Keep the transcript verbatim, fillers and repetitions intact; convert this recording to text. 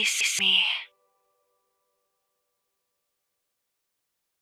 release me.